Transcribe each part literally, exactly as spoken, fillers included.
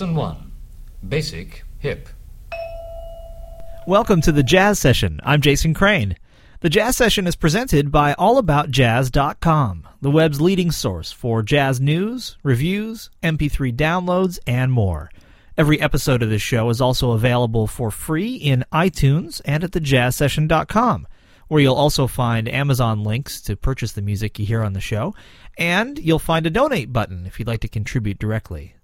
Lesson one, Basic Hip. Welcome to The Jazz Session. I'm Jason Crane. The Jazz Session is presented by all about jazz dot com, the web's leading source for jazz news, reviews, M P three downloads, and more. Every episode of this show is also available for free in iTunes and at the jazz session dot com, where you'll also find Amazon links to purchase the music you hear on the show, and you'll find a donate button if you'd like to contribute directly.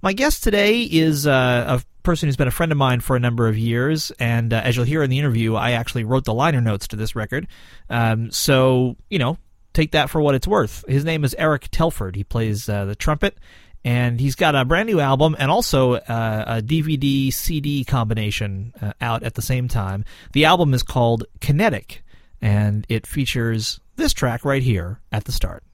My guest today is uh, a person who's been a friend of mine for a number of years, and uh, as you'll hear in the interview, I actually wrote the liner notes to this record, um, so, you know, take that for what it's worth. His name is Erik Telford. He plays uh, the trumpet, and he's got a brand new album and also uh, a D V D C D combination uh, out at the same time. The album is called Kinetic, and it features this track right here at the start.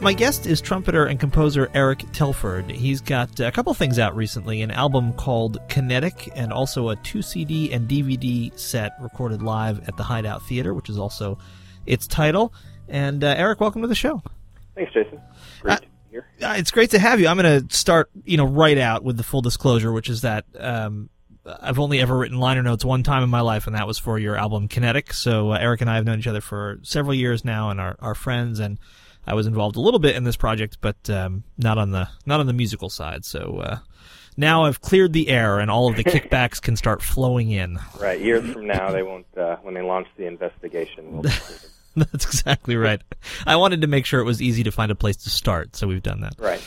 My guest is trumpeter and composer Erik Telford. He's got a couple things out recently, an album called Kinetic and also a two C D and D V D set recorded live at the Hideout Theater, which is also its title. And uh, Erik, welcome to the show. Thanks, Jason. Great uh, to be here. Uh, it's great to have you. I'm going to start, you know, right out with the full disclosure, which is that um, I've only ever written liner notes one time in my life, and that was for your album Kinetic. So uh, Erik and I have known each other for several years now and are, are friends, and I was involved a little bit in this project, but um, not on the not on the musical side. So uh, now I've cleared the air, and all of the kickbacks can start flowing in. Right, years from now, they won't. Uh, when they launch the investigation, we'll that's exactly right. I wanted to make sure it was easy to find a place to start, so we've done that. Right.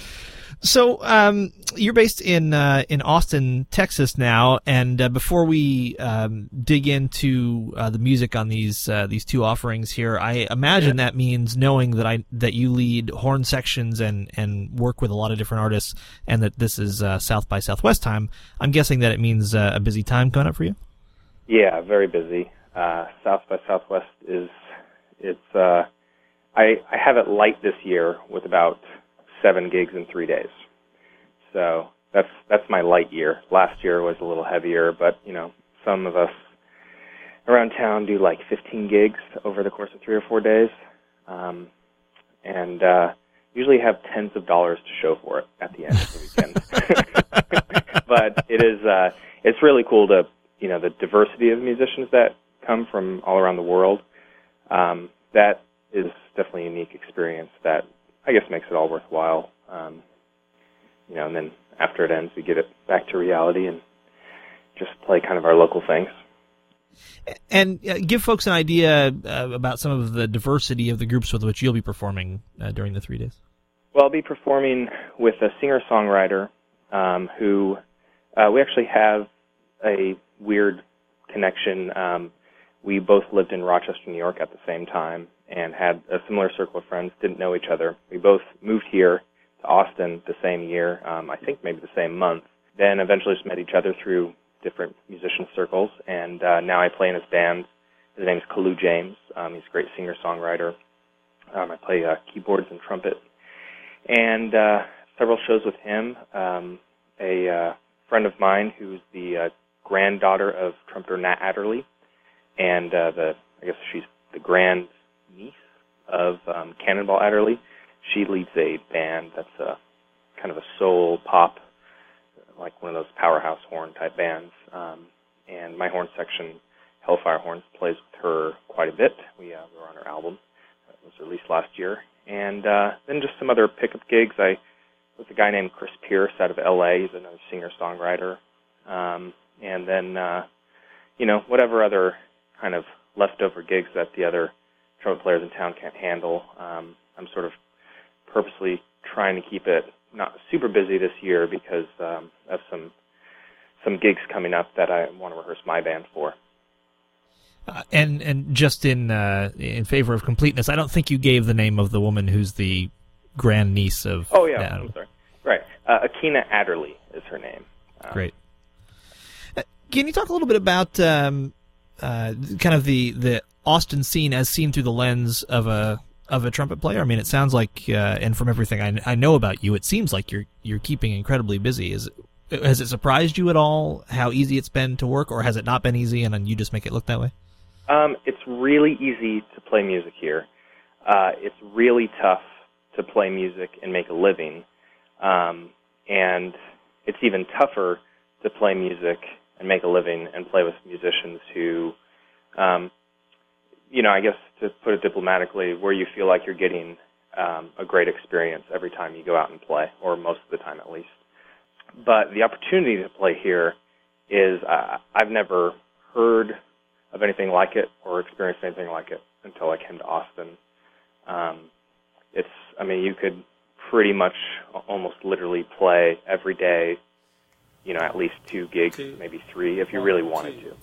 So um, you're based in uh, in Austin, Texas now, and uh, before we um, dig into uh, the music on these uh, these two offerings here, I imagine yeah. that means knowing that I that you lead horn sections and, and work with a lot of different artists, and that this is uh, South by Southwest time. I'm guessing that it means uh, a busy time coming up for you. Yeah, very busy. Uh, South by Southwest is it's uh, I I have it light this year with about seven gigs in three days. So that's that's my light year. Last year was a little heavier, but, you know, some of us around town do like fifteen gigs over the course of three or four days, um, and uh, usually have tens of dollars to show for it at the end of the weekend. But it is uh, it's really cool to, you know, the diversity of musicians that come from all around the world. Um, that is definitely a unique experience that I guess makes it all worthwhile, um, you know, and then after it ends, we get it back to reality and just play kind of our local things. And uh, give folks an idea uh, about some of the diversity of the groups with which you'll be performing uh, during the three days. Well, I'll be performing with a singer-songwriter um, who uh, we actually have a weird connection. Um, we both lived in Rochester, New York at the same time, and had a similar circle of friends, didn't know each other. We both moved here to Austin the same year, um, I think maybe the same month. Then eventually just met each other through different musician circles, and uh, now I play in his band. His name is Kalu James. Um, he's a great singer-songwriter. Um, I play uh, keyboards and trumpet. And uh, several shows with him. Um, a uh, friend of mine who's the uh, granddaughter of trumpeter Nat Adderley, and uh, the I guess she's the grand niece of um, Cannonball Adderley. She leads a band that's a kind of a soul pop, like one of those powerhouse horn type bands. Um, and my horn section, Hellfire Horns, plays with her quite a bit. We uh, were on her album that was released last year. And uh, then just some other pickup gigs. I with a guy named Chris Pierce out of L A. He's another singer-songwriter. Um, and then, uh, you know, whatever other kind of leftover gigs that the other trumpet players in town can't handle. Um, I'm sort of purposely trying to keep it not super busy this year because um, of some some gigs coming up that I want to rehearse my band for. Uh, and and just in uh, in favor of completeness, I don't think you gave the name of the woman who's the grandniece of. Oh yeah, Natalie. I'm sorry. Right, uh, Akina Adderley is her name. Um, Great. Uh, can you talk a little bit about um, uh, kind of the, the Austin scene as seen through the lens of a of a trumpet player? I mean, it sounds like, uh, and from everything I, I know about you, it seems like you're you're keeping incredibly busy. Is it, has it surprised you at all how easy it's been to work, or has it not been easy, and then you just make it look that way? Um, it's really easy to play music here. Uh, it's really tough to play music and make a living. Um, and it's even tougher to play music and make a living and play with musicians who, um, you know, I guess to put it diplomatically, where you feel like you're getting um, a great experience every time you go out and play, or most of the time at least. But the opportunity to play here is, uh, I've never heard of anything like it or experienced anything like it until I came to Austin. Um, it's, I mean, you could pretty much almost literally play every day, you know, at least two gigs, two, maybe three, if you really wanted two. to.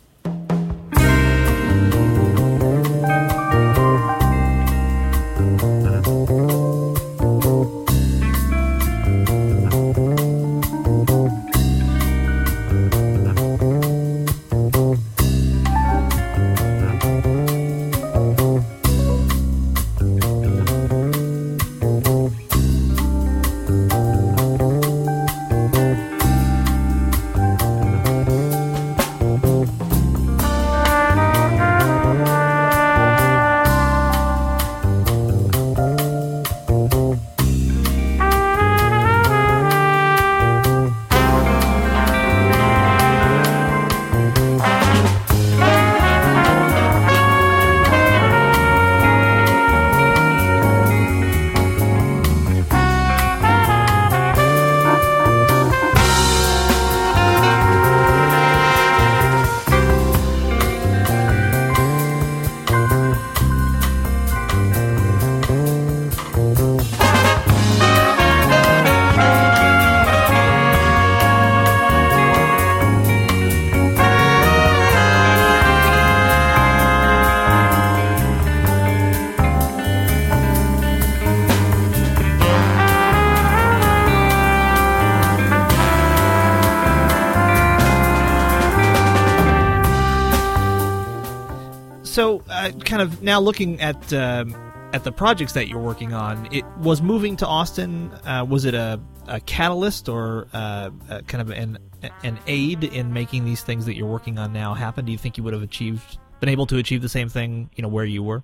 So, uh, kind of now looking at uh, at the projects that you're working on, it was moving to Austin. Uh, was it a, a catalyst or uh, a kind of an an aid in making these things that you're working on now happen? Do you think you would have achieved, been able to achieve the same thing, you know, where you were?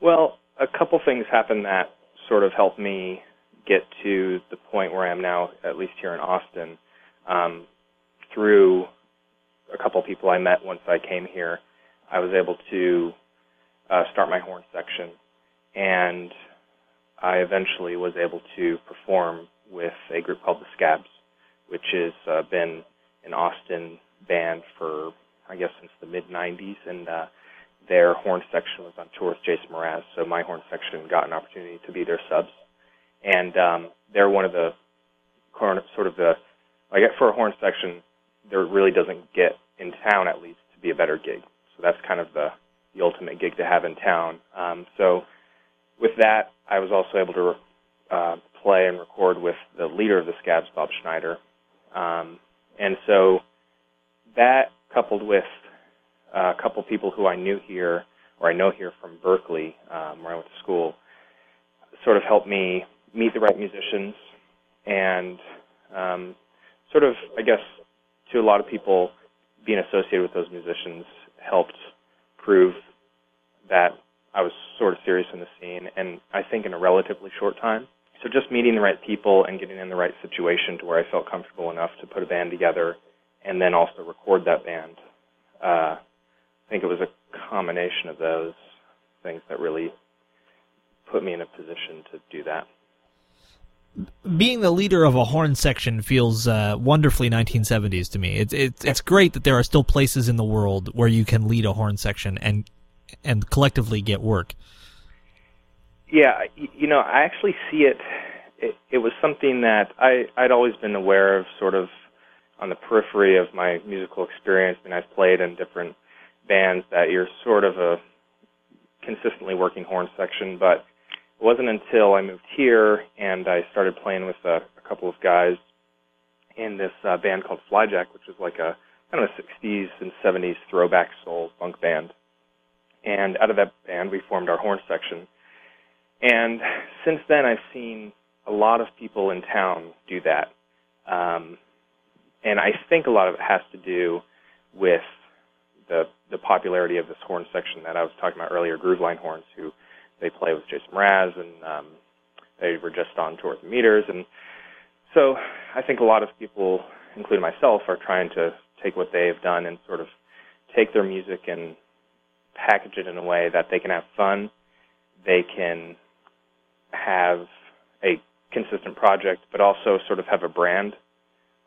Well, a couple things happened that sort of helped me get to the point where I am now, at least here in Austin, um, through a couple people I met once I came here. I was able to uh, start my horn section, and I eventually was able to perform with a group called the Scabs, which has uh, been an Austin band for, I guess, since the mid nineties, and uh, their horn section was on tour with Jason Mraz, so my horn section got an opportunity to be their subs. And um, they're one of the sort of the, I guess for a horn section, there really doesn't get in town, at least, to be a better gig. So that's kind of the, the ultimate gig to have in town. Um, so with that, I was also able to uh, play and record with the leader of the Scabs, Bob Schneider. Um, and so that, coupled with a couple people who I knew here, or I know here from Berkeley, um, where I went to school, sort of helped me meet the right musicians and um, sort of, I guess, to a lot of people, being associated with those musicians helped prove that I was sort of serious in the scene, and I think in a relatively short time. So just meeting the right people and getting in the right situation to where I felt comfortable enough to put a band together and then also record that band. Uh, I think it was a combination of those things that really put me in a position to do that. Being the leader of a horn section feels uh, wonderfully nineteen seventies to me. It's it's it's great that there are still places in the world where you can lead a horn section and and collectively get work. Yeah, you know, I actually see it. It, it was something that I I'd always been aware of, sort of on the periphery of my musical experience. I mean, I've played in different bands that you're sort of a consistently working horn section, but it wasn't until I moved here and I started playing with a, a couple of guys in this uh, band called Flyjack, which was like a kind of a sixties and seventies throwback soul funk band. And out of that band, we formed our horn section. And since then, I've seen a lot of people in town do that. Um, and I think a lot of it has to do with the the popularity of this horn section that I was talking about earlier, Groove Line Horns, who they play with Jason Mraz, and um, they were just on tour with Meters. And so I think a lot of people, including myself, are trying to take what they've done and sort of take their music and package it in a way that they can have fun, they can have a consistent project, but also sort of have a brand.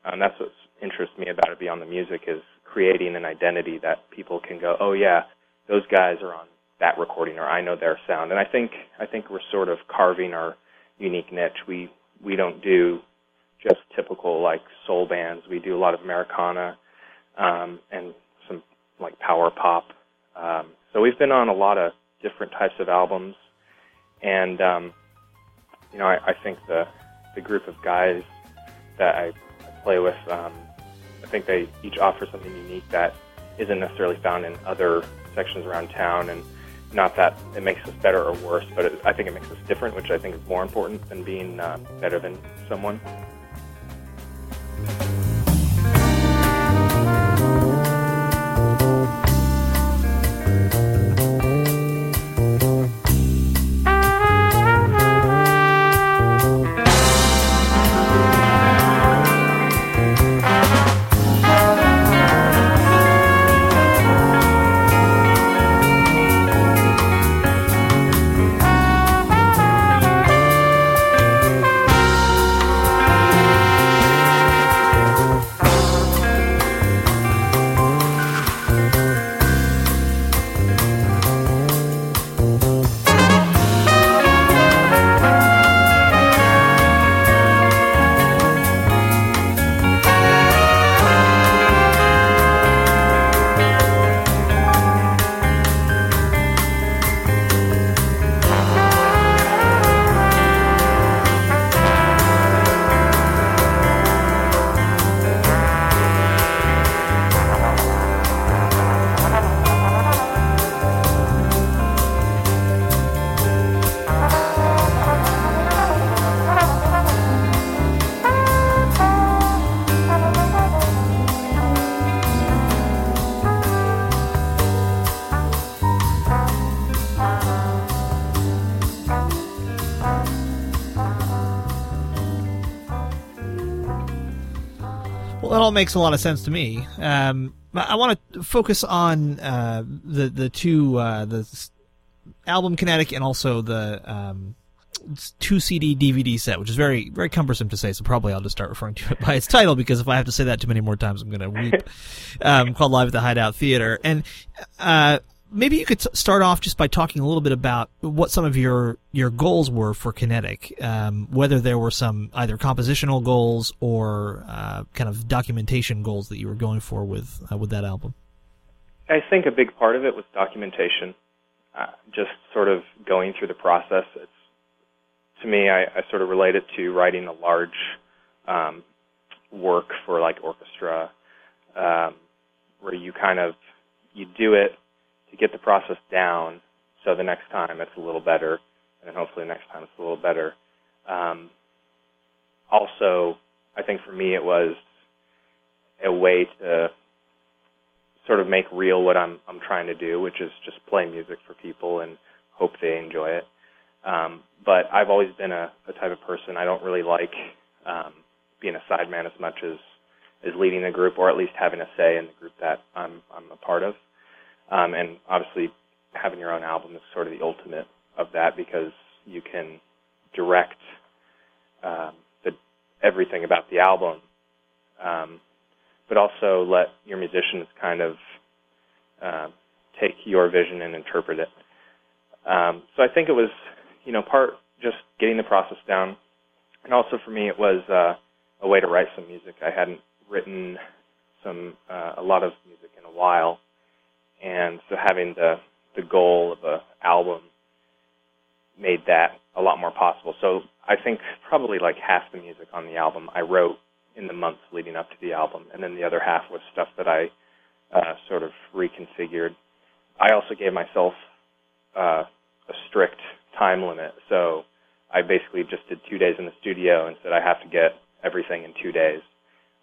And that's what interests me about it beyond the music, is creating an identity that people can go, oh, yeah, those guys are on that recording, or I know their sound. And I think I think we're sort of carving our unique niche. We we don't do just typical like soul bands. We do a lot of Americana um, and some like power pop. Um, so we've been on a lot of different types of albums, and um, you know I, I think the the group of guys that I play with, um, I think they each offer something unique that isn't necessarily found in other sections around town. And not that it makes us better or worse, but it, I think it makes us different, which I think is more important than being uh, better than someone. Makes a lot of sense to me. Um, I want to focus on uh, the the two uh, the album Kinetic and also the um, two C D D V D set, which is very very cumbersome to say. So probably I'll just start referring to it by its title, because if I have to say that too many more times, I'm going to weep. Um, called Live at the Hideout Theater, and uh, maybe you could start off just by talking a little bit about what some of your your goals were for Kinetic, um, whether there were some either compositional goals or uh, kind of documentation goals that you were going for with uh, with that album. I think a big part of it was documentation, uh, just sort of going through the process. It's to me, I, I sort of relate it to writing a large um, work for like orchestra, um, where you kind of you do it to get the process down, so the next time it's a little better, and then hopefully next time it's a little better. Um, also, I think for me it was a way to sort of make real what I'm I'm trying to do, which is just play music for people and hope they enjoy it. Um, but I've always been a, a type of person, I don't really like um, being a sideman as much as, as leading a group, or at least having a say in the group that I'm I'm a part of. Um, and obviously having your own album is sort of the ultimate of that, because you can direct um, the, everything about the album, um, but also let your musicians kind of uh, take your vision and interpret it. Um, so I think it was, you know, part just getting the process down, and also for me it was uh, a way to write some music. I hadn't written some uh, a lot of music in a while, and so having the the goal of a album made that a lot more possible. So I think probably like half the music on the album I wrote in the months leading up to the album, and then the other half was stuff that I uh, sort of reconfigured. I also gave myself uh, a strict time limit, so I basically just did two days in the studio and said I have to get everything in two days.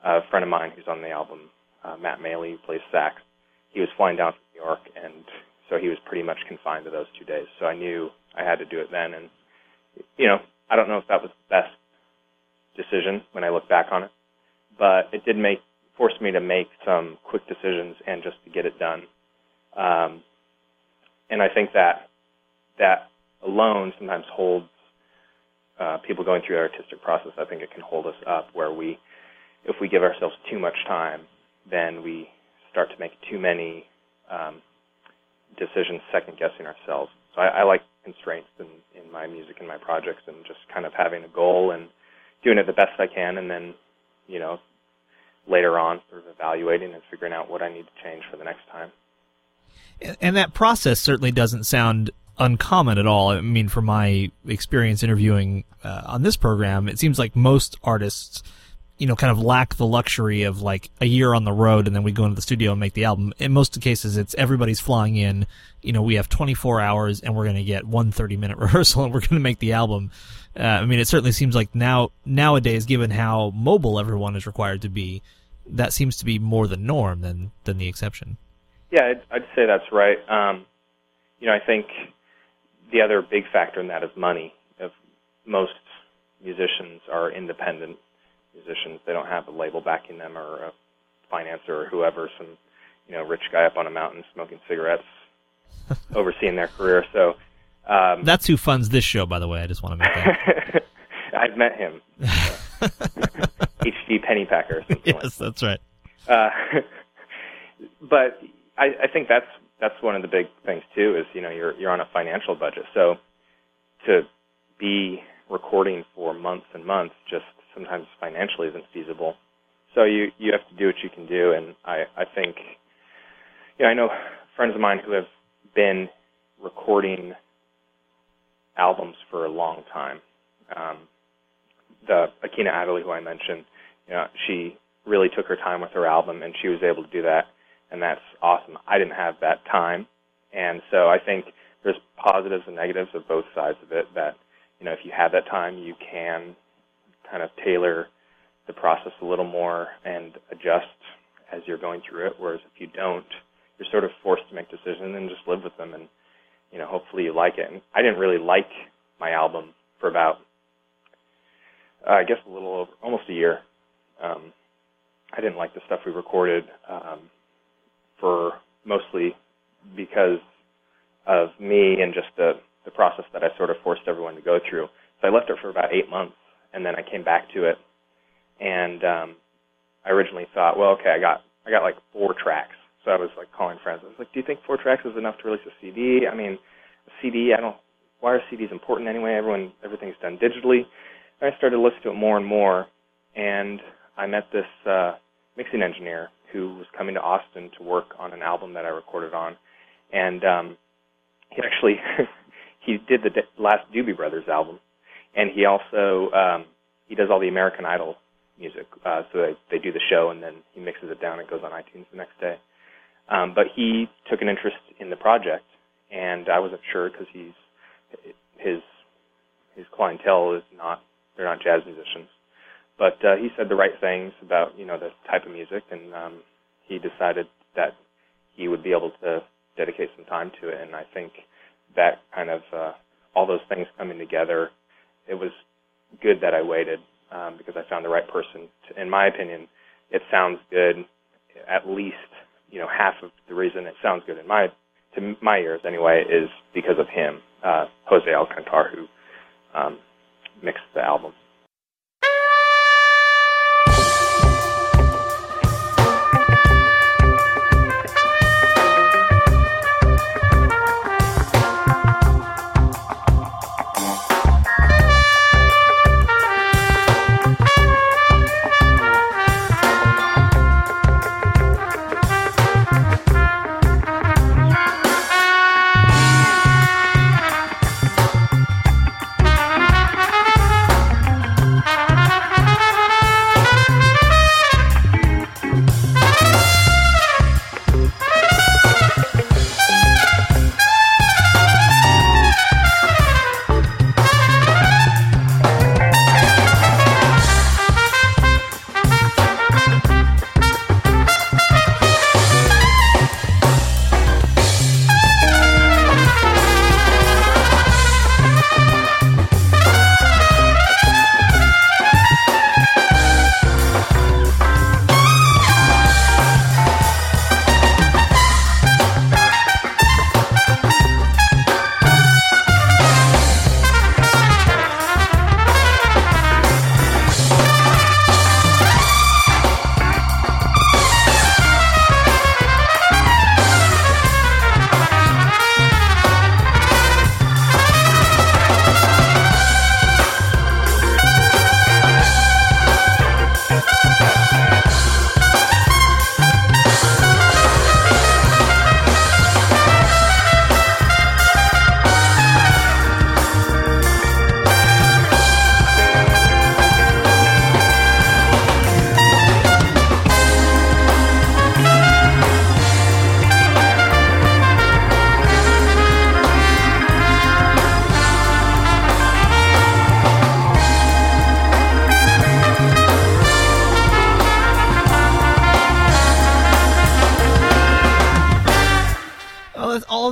Uh, a friend of mine who's on the album, uh, Matt Maley, who plays sax, he was flying down from New York, and so he was pretty much confined to those two days. So I knew I had to do it then, and, you know, I don't know if that was the best decision when I look back on it, but it did make force me to make some quick decisions and just to get it done. Um, and I think that that alone sometimes holds uh, people going through the artistic process. I think it can hold us up where we, if we give ourselves too much time, then we start to make too many um, decisions, second-guessing ourselves. So I, I like constraints in, in my music and my projects, and just kind of having a goal and doing it the best I can, and then, you know, later on sort of evaluating and figuring out what I need to change for the next time. And, and that process certainly doesn't sound uncommon at all. I mean, from my experience interviewing uh, on this program, it seems like most artists, you know, kind of lack the luxury of like a year on the road and then we go into the studio and make the album. In most cases, it's everybody's flying in, you know, we have twenty-four hours and we're going to get one thirty minute rehearsal and we're going to make the album. Uh, I mean, it certainly seems like now, nowadays, given how mobile everyone is required to be, that seems to be more the norm than, than the exception. Yeah, I'd, I'd say that's right. Um, you know, I think the other big factor in that is money. If most musicians are independent musicians, they don't have a label backing them or a financer or whoever, some, you know, rich guy up on a mountain smoking cigarettes overseeing their career. So um, that's who funds this show, by the way. I just want to make that. I've met him. H G Pennypacker. Yes, like that. That's right. Uh, but I, I think that's that's one of the big things too. Is, you know, you're you're on a financial budget, so to be recording for months and months just sometimes financially isn't feasible. So you, you have to do what you can do, and I, I think, you know, I know friends of mine who have been recording albums for a long time. Um, the Akina Adderley, who I mentioned, you know, she really took her time with her album, and she was able to do that, and that's awesome. I didn't have that time, and so I think there's positives and negatives of both sides of it, that, you know, if you have that time, you can kind of tailor the process a little more and adjust as you're going through it, whereas if you don't, you're sort of forced to make decisions and just live with them, and, you know, hopefully you like it. And I didn't really like my album for about, uh, I guess, a little over, almost a year. Um, I didn't like the stuff we recorded um, for mostly because of me and just the, the process that I sort of forced everyone to go through. So I left it for about eight months. And then I came back to it, and um, I originally thought, well, okay, I got I got like four tracks. So I was like calling friends. I was like, do you think four tracks is enough to release a C D? I mean, a C D, I don't. Why are C Ds important anyway? Everyone, everything's done digitally. And I started to listen to it more and more, and I met this uh, mixing engineer who was coming to Austin to work on an album that I recorded on, and um, he actually he did the last Doobie Brothers album. And he also um, he does all the American Idol music. Uh, so they, they do the show, and then he mixes it down and goes on iTunes the next day. Um, but he took an interest in the project, and I wasn't sure because he's his his clientele is not they're not jazz musicians. But uh, he said the right things about, you know, the type of music, and um, he decided that he would be able to dedicate some time to it. And I think that kind of uh, all those things coming together, it was good that I waited um, because I found the right person. To, in my opinion, it sounds good. At least, you know, half of the reason it sounds good in my to my ears anyway is because of him, uh, Jose Alcantar, who um, mixed the album.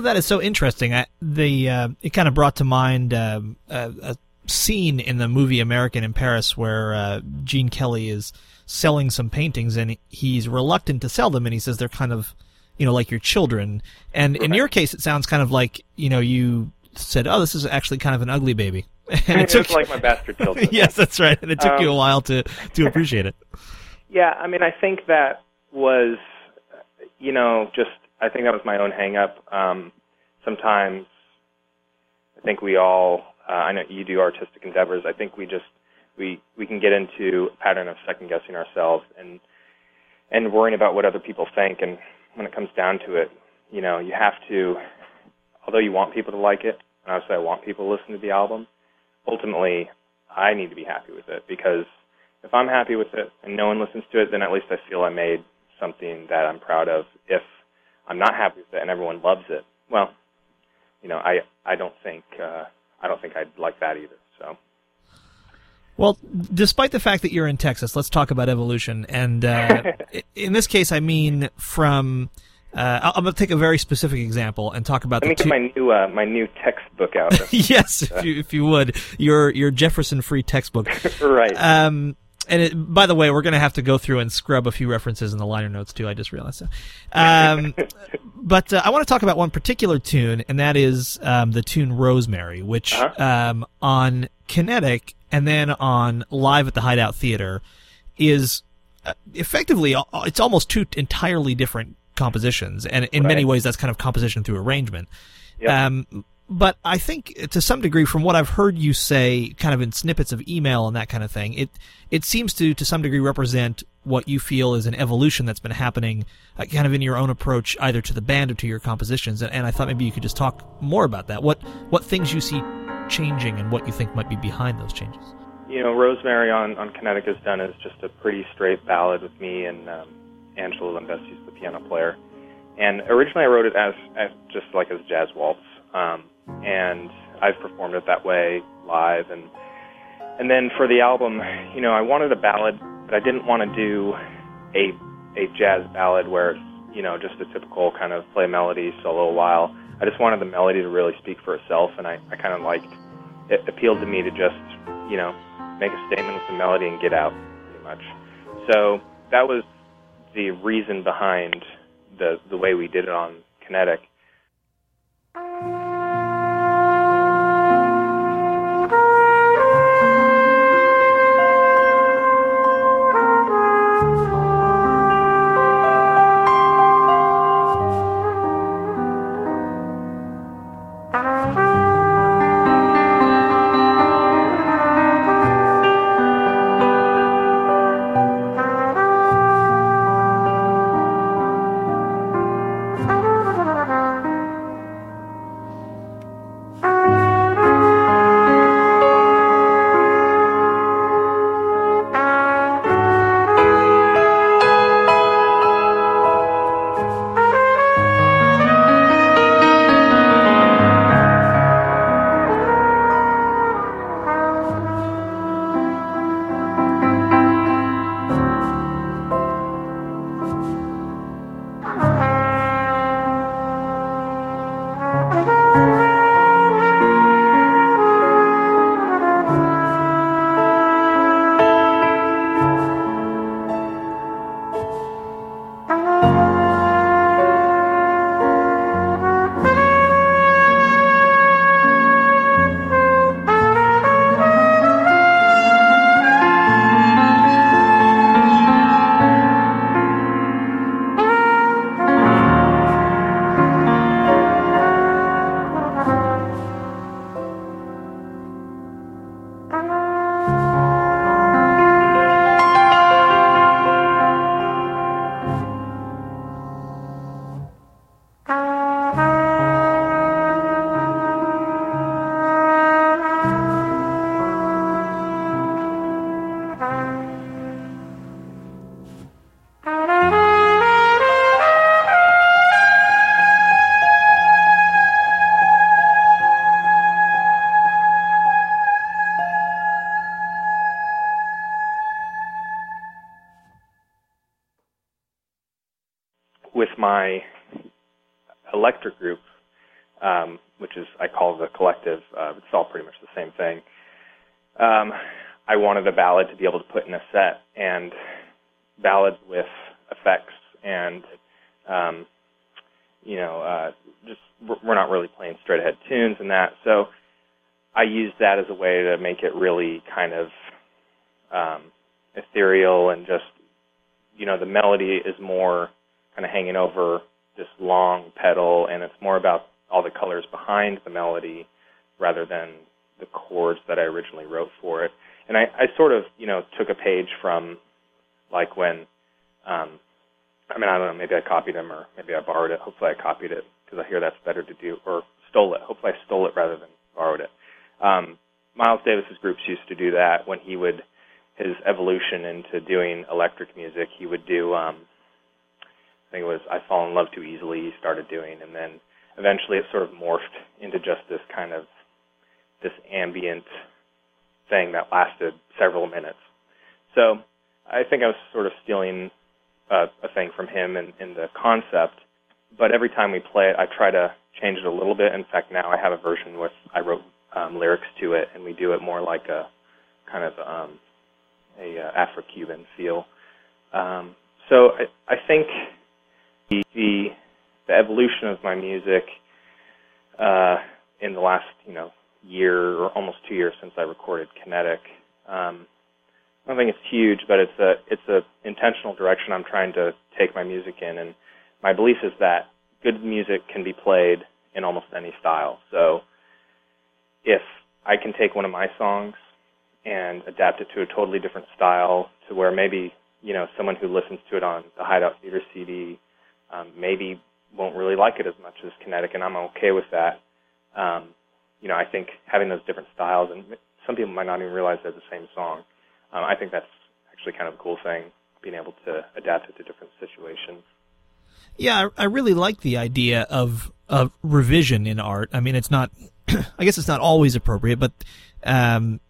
That is so interesting. I, the uh, it kind of brought to mind uh, a, a scene in the movie American in Paris where uh, Gene Kelly is selling some paintings, and he's reluctant to sell them, and he says they're kind of, you know, like your children. And in your case, it sounds kind of like, you know, you said, oh, this is actually kind of an ugly baby. And it took, it's like my bastard children. Yes, that's right. And it took um, you a while to, to appreciate it. Yeah, I mean, I think that was, you know, just, I think that was my own hang-up. Um, sometimes I think we all, uh, I know you do artistic endeavors, I think we just, we, we can get into a pattern of second-guessing ourselves and and worrying about what other people think. And when it comes down to it, you know, you have to, although you want people to like it, and obviously I want people to listen to the album, ultimately I need to be happy with it, because if I'm happy with it and no one listens to it, then at least I feel I made something that I'm proud of. If I'm not happy with it and everyone loves it, well, you know, I I don't think uh, I don't think I'd like that either. So, well, despite the fact that you're in Texas, let's talk about evolution. And uh, in this case, I mean, from uh, I'm going to take a very specific example and talk about. Let the me two- get my new uh, my new textbook out. Yes, if you if you would, your your Jefferson free textbook. Right. Um, and it, by the way, we're going to have to go through and scrub a few references in the liner notes, too. I just realized that. Um, but uh, I want to talk about one particular tune, and that is um, the tune Rosemary, which uh-huh. um, on Kinetic and then on Live at the Hideout Theater is uh, effectively, it's almost two entirely different compositions. And in right. many ways, that's kind of composition through arrangement. Yep. Um, but I think, to some degree, from what I've heard you say, kind of in snippets of email and that kind of thing, it it seems to, to some degree, represent what you feel is an evolution that's been happening, uh, kind of in your own approach, either to the band or to your compositions. And, and I thought maybe you could just talk more about that. What what things you see changing and what you think might be behind those changes? You know, Rosemary on, on Kinetic has done is just a pretty straight ballad with me and um, Angela Lambesi's the piano player. And originally I wrote it as, as just like as jazz waltz, um, and I've performed it that way live. And and then for the album, you know, I wanted a ballad, but I didn't want to do a a jazz ballad where it's, you know, just a typical kind of play melody, solo a while. I just wanted the melody to really speak for itself, and I, I kind of liked, it appealed to me to just, you know, make a statement with the melody and get out, pretty much. So that was the reason behind the the way we did it on Kinetic. My electric group, um, which is I call the collective, uh, it's all pretty much the same thing. Um, I wanted a ballad to be able to put in a set, and ballads with effects, and um, you know, uh, just we're not really playing straight ahead tunes and that. So I used that as a way to make it really kind of um, ethereal, and just, you know, the melody is more kind of hanging over this long pedal, and it's more about all the colors behind the melody rather than the chords that I originally wrote for it. And I, I sort of, you know, took a page from, like, when, um, I mean, I don't know, maybe I copied him, or maybe I borrowed it. Hopefully I copied it, because I hear that's better to do, or stole it. Hopefully I stole it rather than borrowed it. Um, Miles Davis's groups used to do that when he would, his evolution into doing electric music, he would do, um, I think it was I Fall in Love Too Easily he started doing, and then eventually it sort of morphed into just this kind of this ambient thing that lasted several minutes. So I think I was sort of stealing uh, a thing from him in, in the concept, but every time we play it, I try to change it a little bit. In fact, now I have a version with I wrote um, lyrics to it, and we do it more like a kind of um, a uh, Afro-Cuban feel. Um, so I, I think... The, the evolution of my music uh, in the last, you know, year or almost two years since I recorded Kinetic, um, I don't think it's huge, but it's a it's a intentional direction I'm trying to take my music in, and my belief is that good music can be played in almost any style. So if I can take one of my songs and adapt it to a totally different style, to where maybe, you know, someone who listens to it on the Hideout Theater C D Um, maybe won't really like it as much as Kinetic, and I'm okay with that. Um, you know, I think having those different styles, and some people might not even realize they're the same song. Um, I think that's actually kind of a cool thing, being able to adapt it to different situations. Yeah, I, I really like the idea of, of revision in art. I mean, it's not, I guess it's not always appropriate, but um,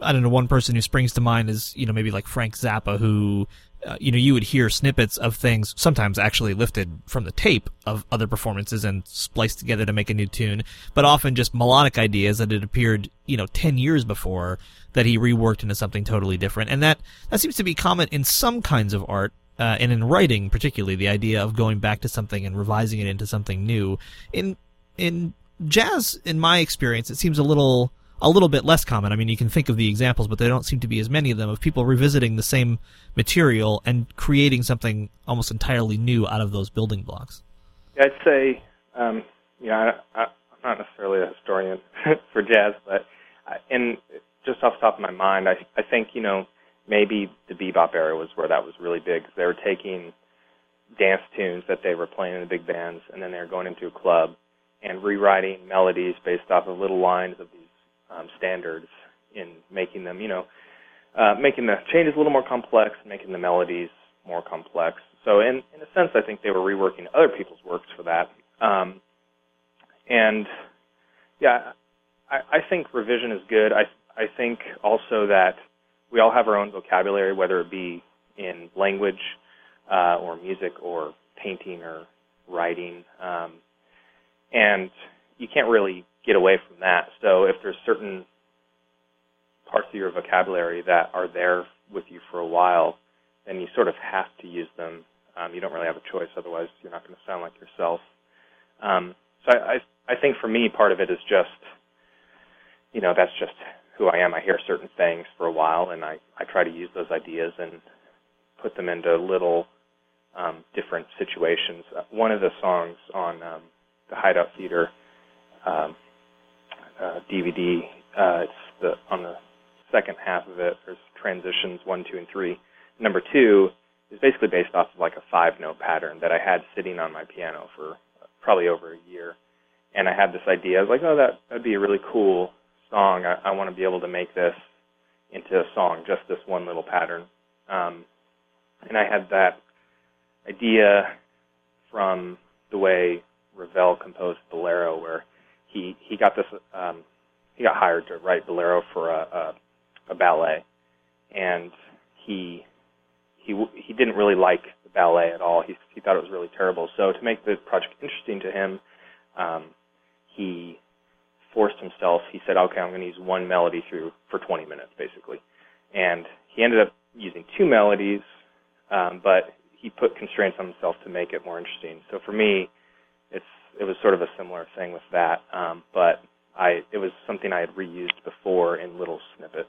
I don't know, one person who springs to mind is, you know, maybe like Frank Zappa, who, uh, you know, you would hear snippets of things, sometimes actually lifted from the tape of other performances and spliced together to make a new tune, but often just melodic ideas that had appeared, you know, ten years before that he reworked into something totally different. And that, that seems to be common in some kinds of art. Uh, and in writing, particularly, the idea of going back to something and revising it into something new. In in jazz, in my experience, it seems a little a little bit less common. I mean, you can think of the examples, but there don't seem to be as many of them, of people revisiting the same material and creating something almost entirely new out of those building blocks. Yeah, I'd say, um, you know, I, I, I'm not necessarily a historian for jazz, but I, and just off the top of my mind, I I think, you know, maybe the bebop era was where that was really big. They were taking dance tunes that they were playing in the big bands, and then they were going into a club and rewriting melodies based off of little lines of these um, standards, and making them, you know, uh, making the changes a little more complex, making the melodies more complex. So in, in a sense, I think they were reworking other people's works for that. Um, and, yeah, I, I think revision is good. I I think also that we all have our own vocabulary, whether it be in language uh, or music or painting or writing, um, and you can't really get away from that. So if there's certain parts of your vocabulary that are there with you for a while, then you sort of have to use them. Um, you don't really have a choice, otherwise you're not going to sound like yourself. Um, so I, I, I think for me, part of it is just, you know, that's just who I am. I hear certain things for a while, and I, I try to use those ideas and put them into little um, different situations. One of the songs on um, the Hideout Theater um, uh, D V D, uh, it's the, on the second half of it, there's transitions one, two, and three. Number two is basically based off of like a five-note pattern that I had sitting on my piano for probably over a year, and I had this idea. I was like, oh, that would be a really cool song. I, I want to be able to make this into a song, just this one little pattern. Um, and I had that idea from the way Ravel composed Bolero, where he, he got this um, he got hired to write Bolero for a, a, a ballet, and he he he didn't really like the ballet at all. He he thought it was really terrible. So to make the project interesting to him, um, he forced himself. He said, okay, I'm going to use one melody through for twenty minutes, basically. And he ended up using two melodies, um, but he put constraints on himself to make it more interesting. So for me, it's it was sort of a similar thing with that, um, but I it was something I had reused before in little snippets.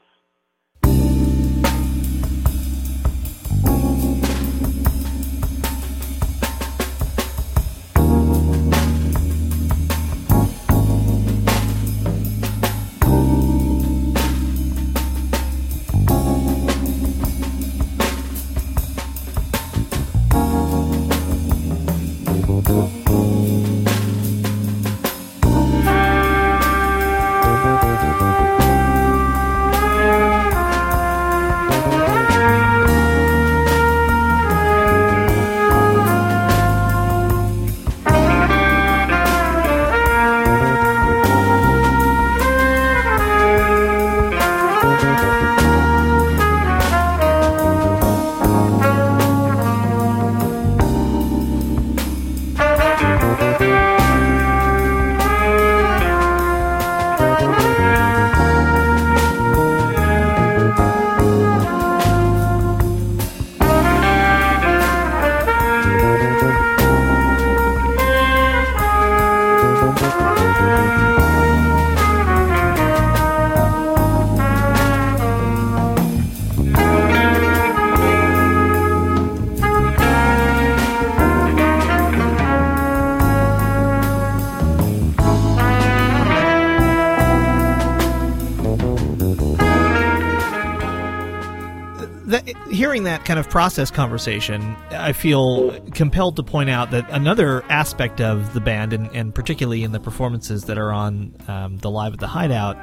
that, hearing that kind of process conversation, I feel compelled to point out that another aspect of the band, and, and particularly in the performances that are on um, the Live at the Hideout,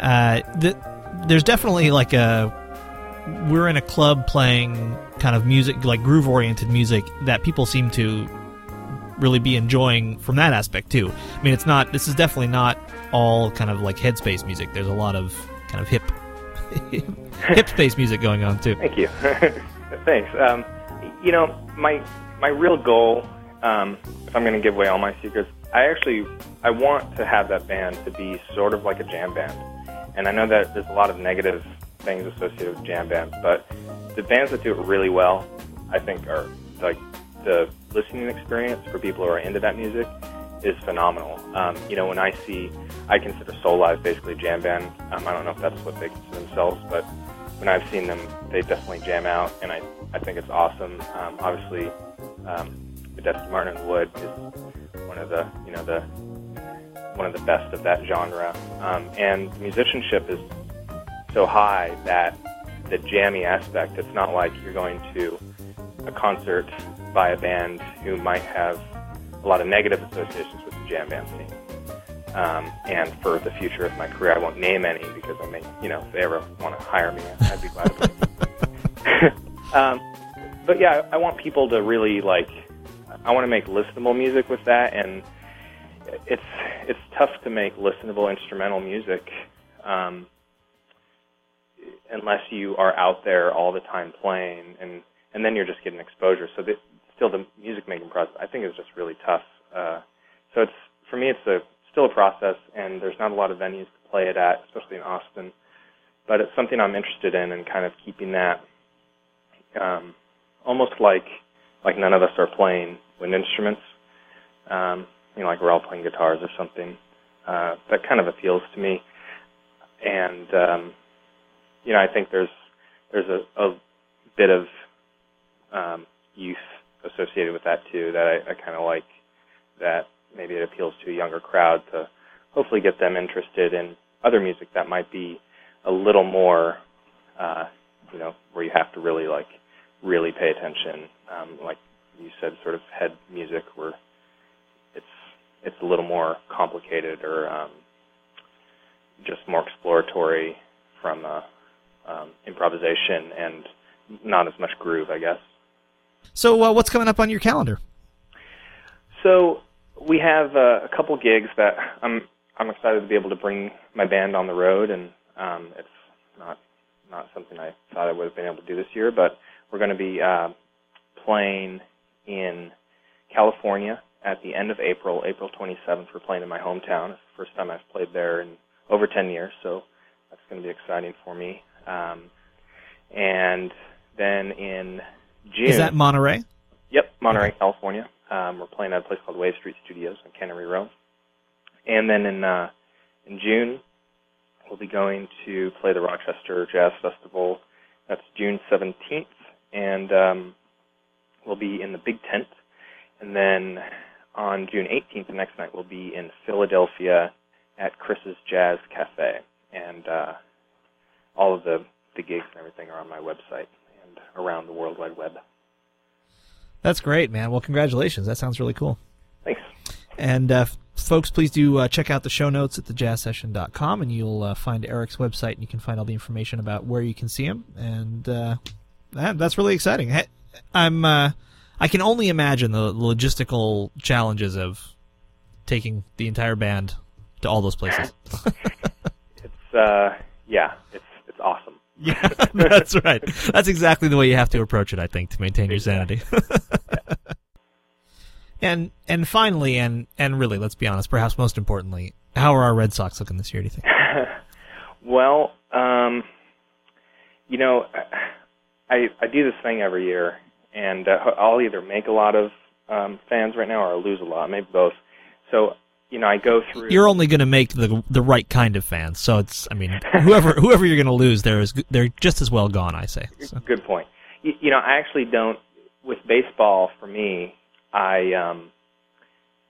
uh, the, there's definitely like a... we're in a club playing kind of music, like groove-oriented music, that people seem to really be enjoying from that aspect, too. I mean, it's not... this is definitely not all kind of like headspace music. There's a lot of kind of hip... hip space music going on too. Thank you. Thanks. Um, you know, my my real goal, um, if I'm going to give away all my secrets, I actually I want to have that band to be sort of like a jam band. And I know that there's a lot of negative things associated with jam bands, but the bands that do it really well, I think, are like the listening experience for people who are into that music is phenomenal. Um, you know, when I see, I consider Soulive basically jam band. Um, I don't know if that's what they consider themselves, but when I've seen them, they definitely jam out, and I, I think it's awesome. Um, obviously, um, Medeski Martin and Wood is one of the, you know, the one of the best of that genre, um, and musicianship is so high that the jammy aspect. It's not like you're going to a concert by a band who might have a lot of negative associations with the jam band scene. Um, and for the future of my career, I won't name any because I may, you know, if they ever want to hire me, I'd be glad to. um, but yeah, I want people to really like. I want to make listenable music with that, and it's it's tough to make listenable instrumental music um, unless you are out there all the time playing, and and then you're just getting exposure. So the, still, the music making process, I think, is just really tough. Uh, so it's for me, it's a still a process, and there's not a lot of venues to play it at, especially in Austin. But it's something I'm interested in, and kind of keeping that um, almost like like none of us are playing wind instruments, um, you know, like we're all playing guitars or something. Uh, that kind of appeals to me, and um, you know, I think there's there's a, a bit of um, youth associated with that too that I, I kind of like that. Maybe it appeals to a younger crowd to hopefully get them interested in other music that might be a little more, uh, you know, where you have to really, like, really pay attention. Um, like you said, sort of head music where it's it's a little more complicated or um, just more exploratory from uh, um, improvisation and not as much groove, I guess. So uh, what's coming up on your calendar? So... we have uh, a couple gigs that I'm I'm excited to be able to bring my band on the road, and um, it's not not something I thought I would have been able to do this year. But we're going to be uh, playing in California at the end of April, April twenty-seventh. We're playing in my hometown. It's the first time I've played there in over ten years, so that's going to be exciting for me. Um, and then in June, is that Monterey? Yep, Monterey, okay. California. Um, we're playing at a place called Wave Street Studios on Cannery Row. And then in uh, in June, we'll be going to play the Rochester Jazz Festival. That's June seventeenth. And um, we'll be in the Big Tent. And then on June eighteenth, the next night, we'll be in Philadelphia at Chris's Jazz Cafe. And uh, all of the, the gigs and everything are on my website and around the World Wide Web. That's great, man. Well, congratulations. That sounds really cool. Thanks. And, uh, f- folks, please do uh, check out the show notes at the jazz session dot com, and you'll uh, find Erik's website, and you can find all the information about where you can see him. And uh, that, that's really exciting. I, I'm, uh, I can only imagine the logistical challenges of taking the entire band to all those places. it's uh, yeah, it's it's awesome. Yeah, that's right. That's exactly the way you have to approach it, I think, to maintain your sanity. and and finally, and, and really, let's be honest, perhaps most importantly, how are our Red Sox looking this year, do you think? well, um, you know, I I do this thing every year, and uh, I'll either make a lot of um, fans right now or I'll lose a lot, maybe both. So... you know, I go through. You're only going to make the the right kind of fans, so it's. I mean, whoever whoever you're going to lose, there is they're just as well gone. I say. So. Good point. You, you know, I actually don't. With baseball, for me, I um,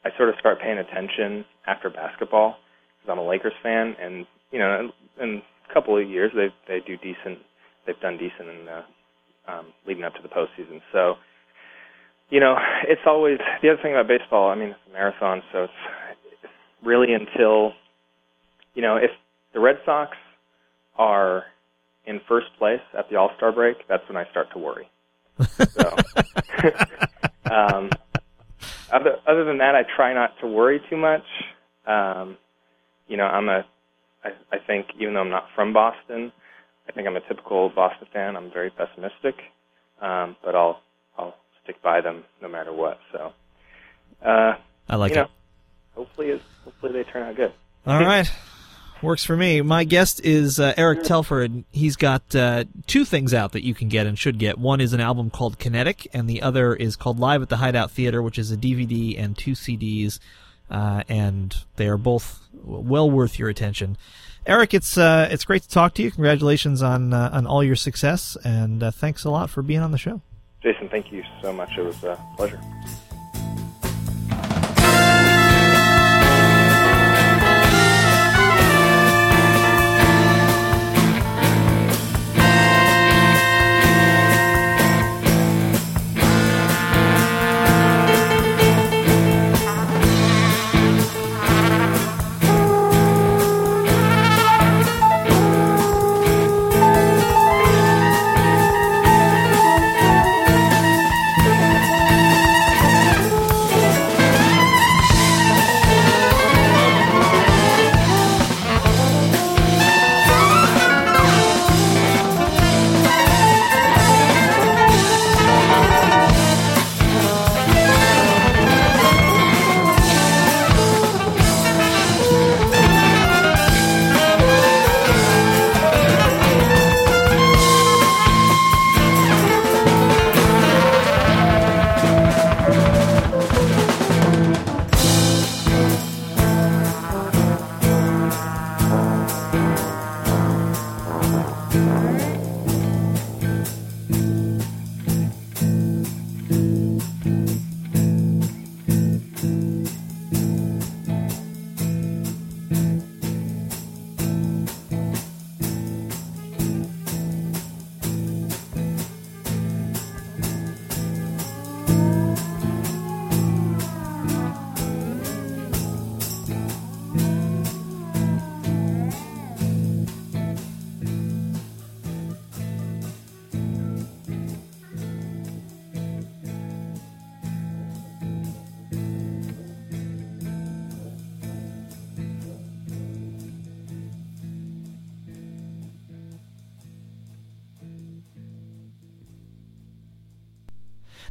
I sort of start paying attention after basketball because I'm a Lakers fan, and you know, in, in a couple of years they they do decent. They've done decent in the um, leading up to the postseason. So, you know, it's always the other thing about baseball. I mean, it's a marathon, so it's really until, you know, if the Red Sox are in first place at the All-Star break, that's when I start to worry. So, um, other, other than that, I try not to worry too much. Um, you know, I'm a, I, I think even though I'm not from Boston, I think I'm a typical Boston fan. I'm very pessimistic, um, but I'll I'll stick by them no matter what. So, uh, I like you it. Know, hopefully, it, hopefully they turn out good. All right. Works for me. My guest is uh, Erik Telford. He's got uh, two things out that you can get and should get. One is an album called Kinetic, and the other is called Live at the Hideout Theater, which is a D V D and two C Ds, uh, and they are both well worth your attention. Erik, it's uh, it's great to talk to you. Congratulations on uh, on all your success, and uh, thanks a lot for being on the show. Jason, thank you so much. It was a pleasure.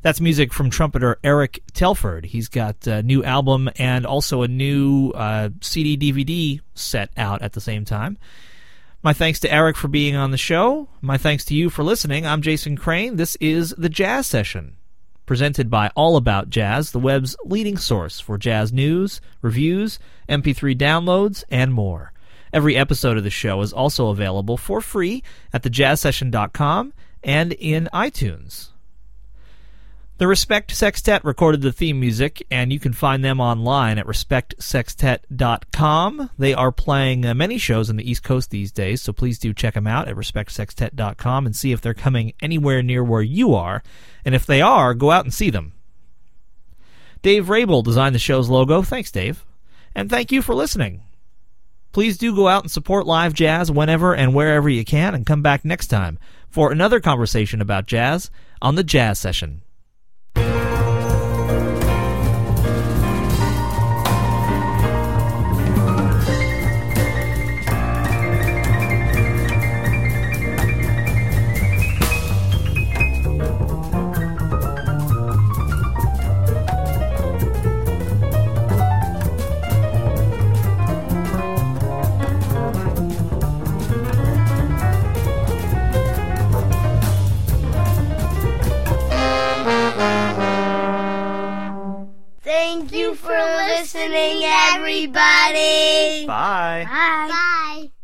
That's music from trumpeter Erik Telford. He's got a new album and also a new uh, C D D V D set out at the same time. My thanks to Erik for being on the show. My thanks to you for listening. I'm Jason Crane. This is The Jazz Session, presented by All About Jazz, the web's leading source for jazz news, reviews, M P three downloads, and more. Every episode of the show is also available for free at the jazz session dot com and in iTunes. The Respect Sextet recorded the theme music, and you can find them online at respect sextet dot com. They are playing uh, many shows on the East Coast these days, so please do check them out at respect sextet dot com and see if they're coming anywhere near where you are. And if they are, go out and see them. Dave Rabel designed the show's logo. Thanks, Dave. And thank you for listening. Please do go out and support live jazz whenever and wherever you can, and come back next time for another conversation about jazz on The Jazz Session.